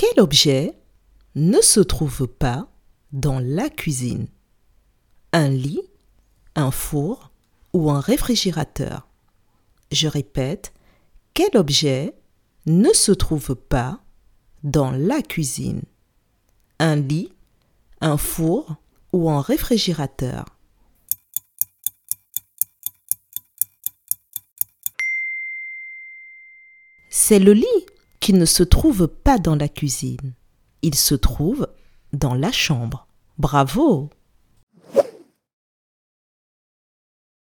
Quel objet ne se trouve pas dans la cuisine? Un lit, un four ou un réfrigérateur? Je répète, quel objet ne se trouve pas dans la cuisine? Un lit, un four ou un réfrigérateur? C'est le lit qui ne se trouve pas dans la cuisine. Il se trouve dans la chambre. Bravo!